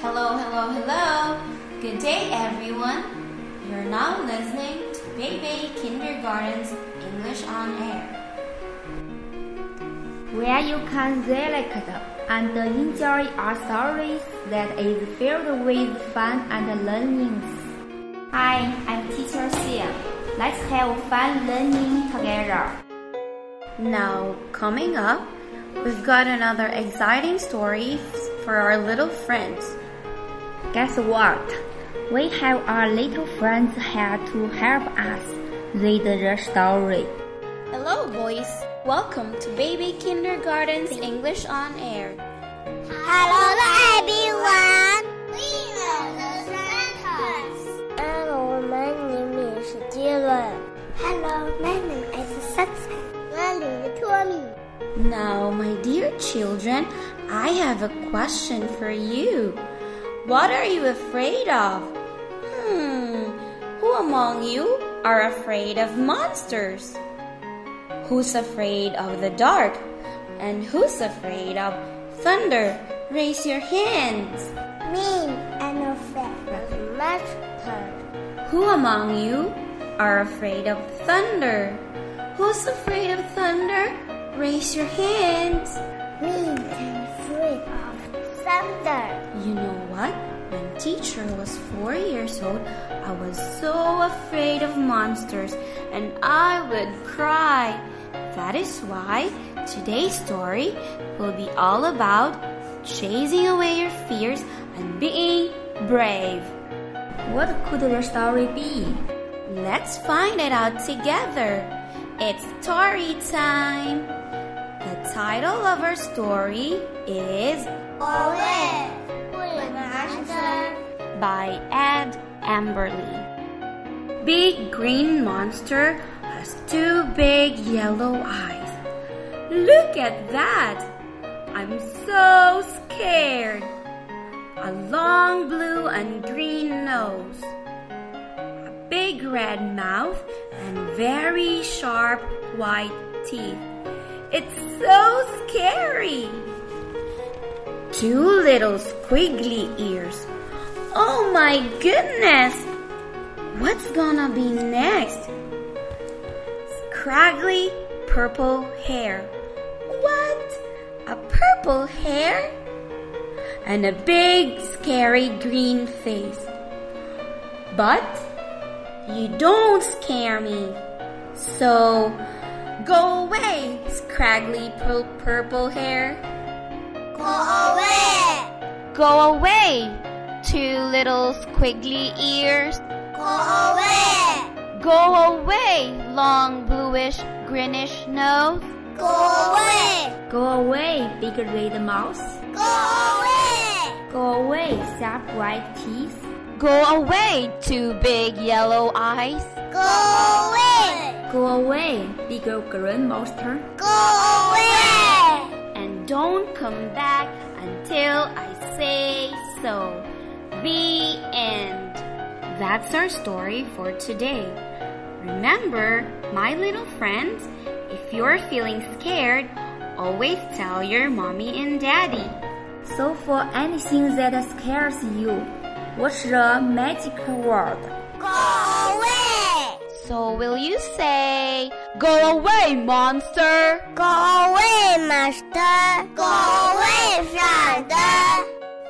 Hello, hello, hello. Good day, everyone. You're now listening to Bebe Kindergarten's English on Air, where you can select and enjoy our stories that is filled with fun and learnings. Hi, I'm Teacher Sia. Let's have fun learning together. Now, coming up, we've got another exciting story for our little friends.Guess what? We have our little friends here to help us read the story. Hello, boys. Welcome to Bebe Kindergarten's English on Air. Hello, everyone. We are the Santas. Hello, my name is Dylan. Hello, my name is Satsa. My name is Tommy. Now, my dear children, I have a question for you.What are you afraid of? Who among you are afraid of monsters? Who's afraid of the dark? And who's afraid of thunder? Raise your hands. Me, I'm afraid of monsters. Who among you are afraid of thunder? Who's afraid of thunder? Raise your hands. Me, I'm afraid of thunder. You know what? When teacher was 4 years old, I was so afraid of monsters and I would cry. That is why today's story will be all about chasing away your fears and being brave. What could the story be? Let's find it out together. It's story time. The title of our story is Go Away, Green Monster! By Ed Emberley. Big Green Monster has two big yellow eyes. Look at that! I'm so scared! A long blue and green nose, a big red mouth, and very sharp white teeth. It's so scary!Two little squiggly ears. Oh my goodness! What's gonna be next? Scraggly purple hair. What? A purple hair? And a big scary green face. But you don't scare me. So go away, scraggly purple hair.Go away! Go away! Two little squiggly ears. Go away! Go away! Long bluish greenish nose. Go away! Go away! Big red mouth. Go away! Go away! Sharp white teeth. Go away! Two big yellow eyes. Go away! Go away! Big green monster. Go away!Don't come back until I say so. The end. That's our story for today. Remember, my little friends, if you're feeling scared, always tell your mommy and daddy. So for anything that scares you, what's the magic word? Go away! So will you say...Go away, monster! Go away, monster! Go away, monster!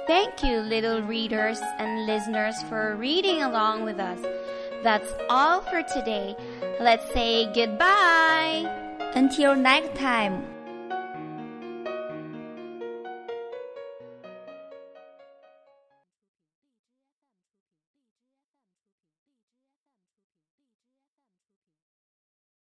Thank you, little readers and listeners, for reading along with us. That's all for today. Let's say goodbye. Until next time.